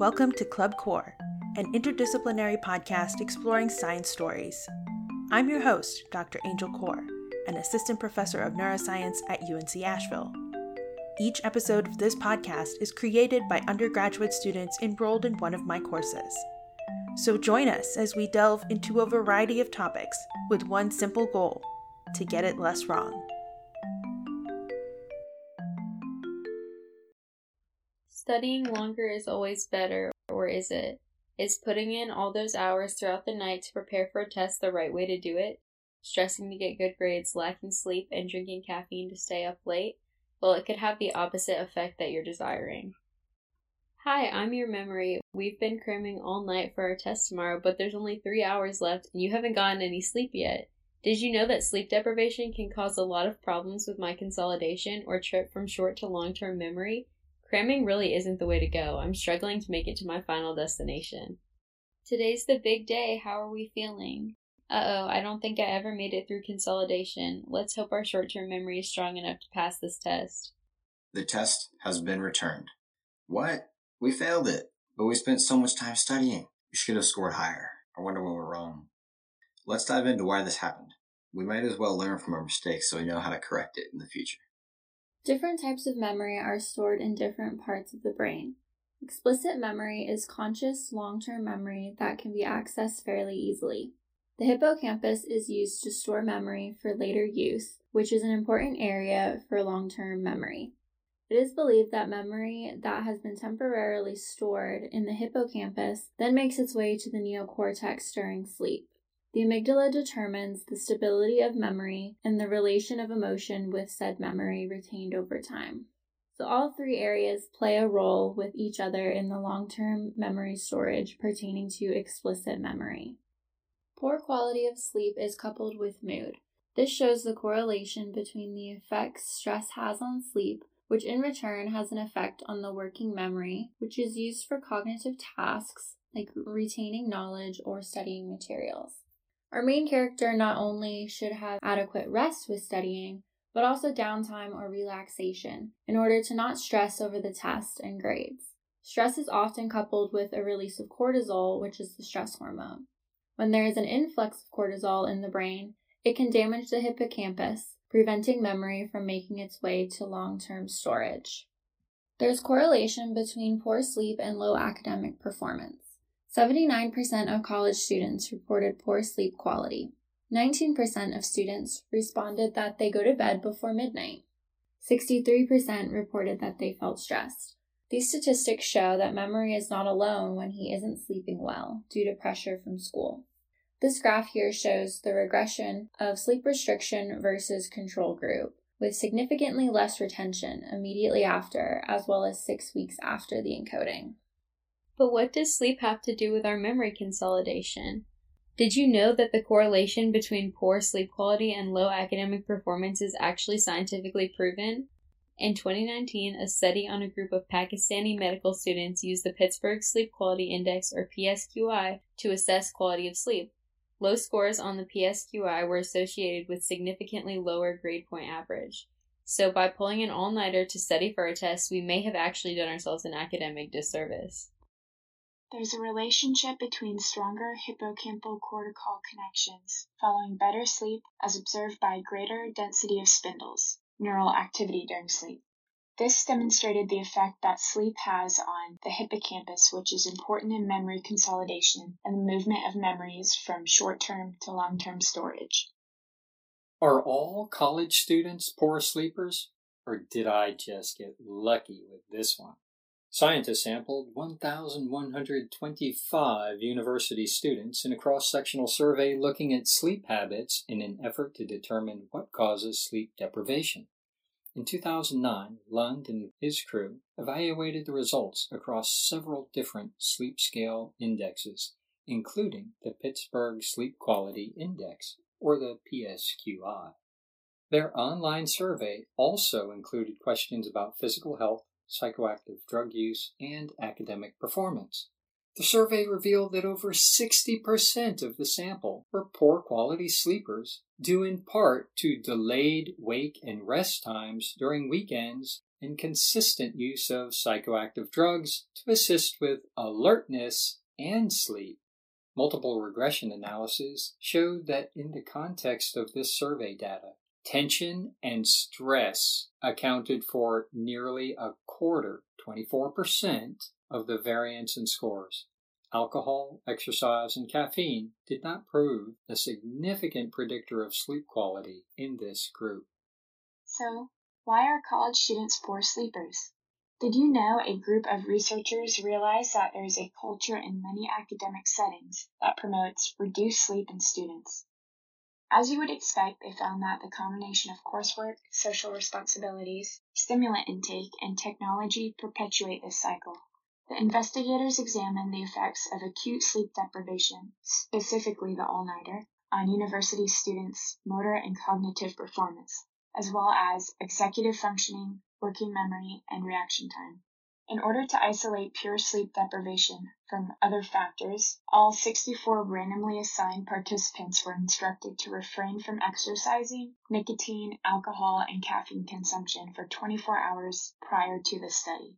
Welcome to Club Core, an interdisciplinary podcast exploring science stories. I'm your host, Dr. Angel Kaur, an assistant professor of neuroscience at UNC Asheville. Each episode of this podcast is created by undergraduate students enrolled in one of my courses. So join us as we delve into a variety of topics with one simple goal: to get it less wrong. Studying longer is always better, or is it? Is putting in all those hours throughout the night to prepare for a test the right way to do it? Stressing to get good grades, lacking sleep, and drinking caffeine to stay up late? Well, it could have the opposite effect that you're desiring. Hi, I'm your memory. We've been cramming all night for our test tomorrow, but there's only 3 hours left and you haven't gotten any sleep yet. Did you know that sleep deprivation can cause a lot of problems with my consolidation or trip from short to long-term memory? Cramming really isn't the way to go. I'm struggling to make it to my final destination. Today's the big day. How are we feeling? I don't think I ever made it through consolidation. Let's hope our short-term memory is strong enough to pass this test. The test has been returned. What? We failed it, but we spent so much time studying. We should have scored higher. I wonder when we're wrong. Let's dive into why this happened. We might as well learn from our mistakes so we know how to correct it in the future. Different types of memory are stored in different parts of the brain. Explicit memory is conscious, long-term memory that can be accessed fairly easily. The hippocampus is used to store memory for later use, which is an important area for long-term memory. It is believed that memory that has been temporarily stored in the hippocampus then makes its way to the neocortex during sleep. The amygdala determines the stability of memory and the relation of emotion with said memory retained over time. So all three areas play a role with each other in the long-term memory storage pertaining to explicit memory. Poor quality of sleep is coupled with mood. This shows the correlation between the effects stress has on sleep, which in return has an effect on the working memory, which is used for cognitive tasks like retaining knowledge or studying materials. Our main character not only should have adequate rest with studying, but also downtime or relaxation in order to not stress over the test and grades. Stress is often coupled with a release of cortisol, which is the stress hormone. When there is an influx of cortisol in the brain, it can damage the hippocampus, preventing memory from making its way to long-term storage. There's correlation between poor sleep and low academic performance. 79% of college students reported poor sleep quality. 19% of students responded that they go to bed before midnight. 63% reported that they felt stressed. These statistics show that memory is not alone when he isn't sleeping well due to pressure from school. This graph here shows the regression of sleep restriction versus control group, with significantly less retention immediately after, as well as 6 weeks after the encoding. But what does sleep have to do with our memory consolidation? Did you know that the correlation between poor sleep quality and low academic performance is actually scientifically proven? In 2019, a study on a group of Pakistani medical students used the Pittsburgh Sleep Quality Index, or PSQI, to assess quality of sleep. Low scores on the PSQI were associated with significantly lower grade point average. So by pulling an all-nighter to study for a test, we may have actually done ourselves an academic disservice. There's a relationship between stronger hippocampal cortical connections following better sleep as observed by greater density of spindles, neural activity during sleep. This demonstrated the effect that sleep has on the hippocampus, which is important in memory consolidation and the movement of memories from short-term to long-term storage. Are all college students poor sleepers, or did I just get lucky with this one? Scientists sampled 1,125 university students in a cross-sectional survey looking at sleep habits in an effort to determine what causes sleep deprivation. In 2009, Lund and his crew evaluated the results across several different sleep scale indexes, including the Pittsburgh Sleep Quality Index, or the PSQI. Their online survey also included questions about physical health, psychoactive drug use, and academic performance. The survey revealed that over 60% of the sample were poor quality sleepers, due in part to delayed wake and rest times during weekends and consistent use of psychoactive drugs to assist with alertness and sleep. Multiple regression analyses showed that in the context of this survey data, tension and stress accounted for nearly a quarter, 24%, of the variance in scores. Alcohol, exercise, and caffeine did not prove a significant predictor of sleep quality in this group. So, why are college students poor sleepers? Did you know a group of researchers realized that there is a culture in many academic settings that promotes reduced sleep in students? As you would expect, they found that the combination of coursework, social responsibilities, stimulant intake, and technology perpetuate this cycle. The investigators examined the effects of acute sleep deprivation, specifically the all-nighter, on university students' motor and cognitive performance, as well as executive functioning, working memory, and reaction time. In order to isolate pure sleep deprivation from other factors, all 64 randomly assigned participants were instructed to refrain from exercising, nicotine, alcohol, and caffeine consumption for 24 hours prior to the study.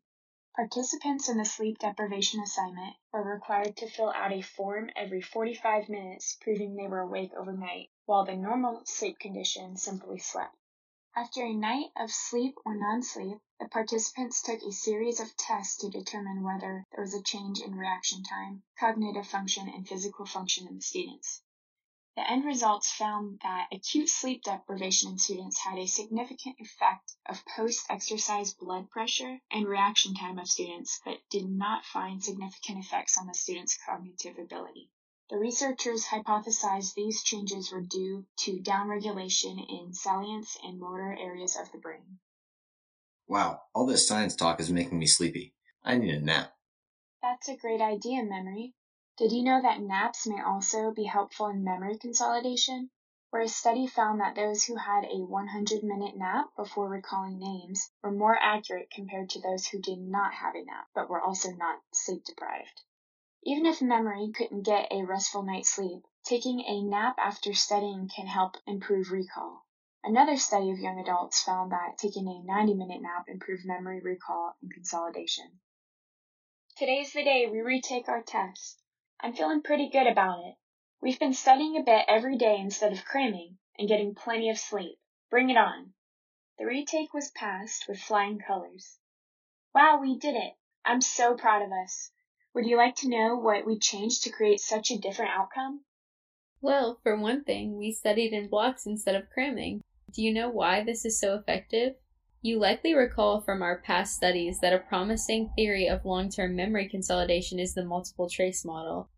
Participants in the sleep deprivation assignment were required to fill out a form every 45 minutes proving they were awake overnight, while the normal sleep condition simply slept. After a night of sleep or non-sleep, the participants took a series of tests to determine whether there was a change in reaction time, cognitive function, and physical function in the students. The end results found that acute sleep deprivation in students had a significant effect of post-exercise blood pressure and reaction time of students, but did not find significant effects on the students' cognitive ability. The researchers hypothesized these changes were due to downregulation in salience and motor areas of the brain. Wow, all this science talk is making me sleepy. I need a nap. That's a great idea, Memory. Did you know that naps may also be helpful in memory consolidation? Where a study found that those who had a 100-minute nap before recalling names were more accurate compared to those who did not have a nap, but were also not sleep-deprived. Even if memory couldn't get a restful night's sleep, taking a nap after studying can help improve recall. Another study of young adults found that taking a 90-minute nap improved memory, recall, and consolidation. Today's the day we retake our tests. I'm feeling pretty good about it. We've been studying a bit every day instead of cramming and getting plenty of sleep. Bring it on. The retake was passed with flying colors. Wow, we did it. I'm so proud of us. Would you like to know what we changed to create such a different outcome? Well, for one thing, we studied in blocks instead of cramming. Do you know why this is so effective? You likely recall from our past studies that a promising theory of long-term memory consolidation is the multiple trace model.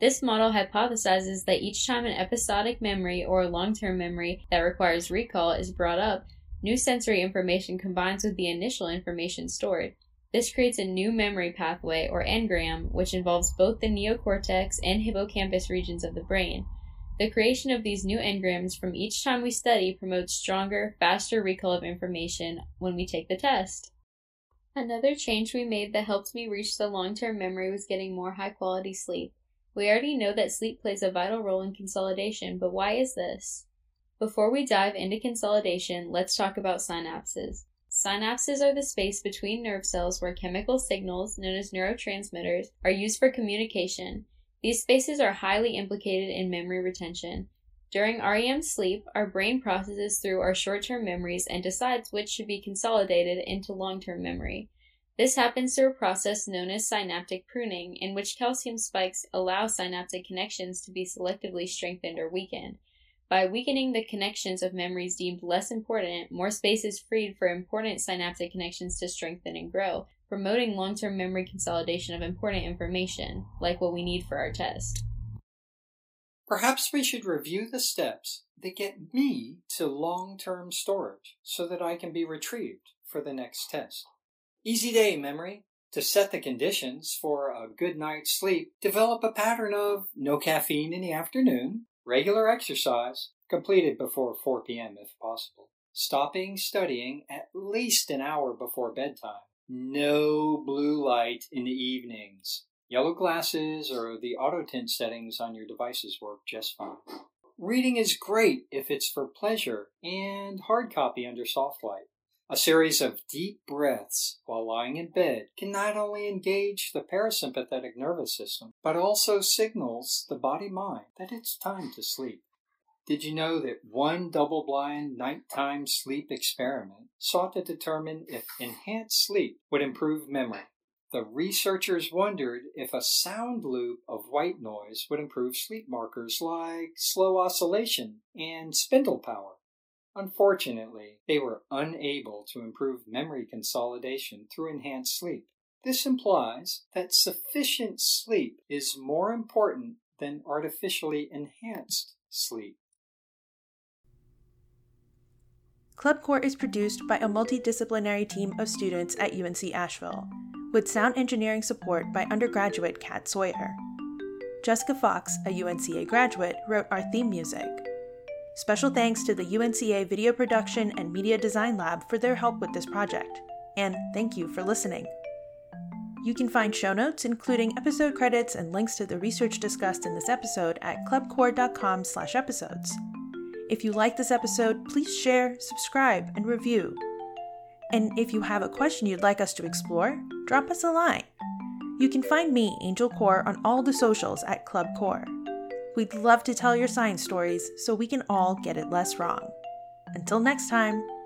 This model hypothesizes that each time an episodic memory or long-term memory that requires recall is brought up, new sensory information combines with the initial information stored. This creates a new memory pathway, or engram, which involves both the neocortex and hippocampus regions of the brain. The creation of these new engrams from each time we study promotes stronger, faster recall of information when we take the test. Another change we made that helped me reach the long-term memory was getting more high-quality sleep. We already know that sleep plays a vital role in consolidation, but why is this? Before we dive into consolidation, let's talk about synapses. Synapses are the space between nerve cells where chemical signals, known as neurotransmitters, are used for communication. These spaces are highly implicated in memory retention. During REM sleep, our brain processes through our short-term memories and decides which should be consolidated into long-term memory. This happens through a process known as synaptic pruning, in which calcium spikes allow synaptic connections to be selectively strengthened or weakened. By weakening the connections of memories deemed less important, more space is freed for important synaptic connections to strengthen and grow, promoting long-term memory consolidation of important information, like what we need for our test. Perhaps we should review the steps that get me to long-term storage so that I can be retrieved for the next test. Easy day, Memory. To set the conditions for a good night's sleep, develop a pattern of no caffeine in the afternoon, regular exercise, completed before 4 p.m. if possible, stopping studying at least an hour before bedtime, no blue light in the evenings. Yellow glasses or the auto tint settings on your devices work just fine. Reading is great if it's for pleasure, and hard copy under soft light. A series of deep breaths while lying in bed can not only engage the parasympathetic nervous system, but also signals the body-mind that it's time to sleep. Did you know that one double-blind nighttime sleep experiment sought to determine if enhanced sleep would improve memory? The researchers wondered if a sound loop of white noise would improve sleep markers like slow oscillation and spindle power. Unfortunately, they were unable to improve memory consolidation through enhanced sleep. This implies that sufficient sleep is more important than artificially enhanced sleep. Club Core is produced by a multidisciplinary team of students at UNC Asheville, with sound engineering support by undergraduate Kat Sawyer. Jessica Fox, a UNCA graduate, wrote our theme music. Special thanks to the UNCA Video Production and Media Design Lab for their help with this project, and thank you for listening. You can find show notes, including episode credits and links to the research discussed in this episode at clubcore.com/episodes. If you like this episode, please share, subscribe, and review. And if you have a question you'd like us to explore, drop us a line. You can find me, Angel Kaur, on all the socials at Club Core. We'd love to tell your science stories so we can all get it less wrong. Until next time.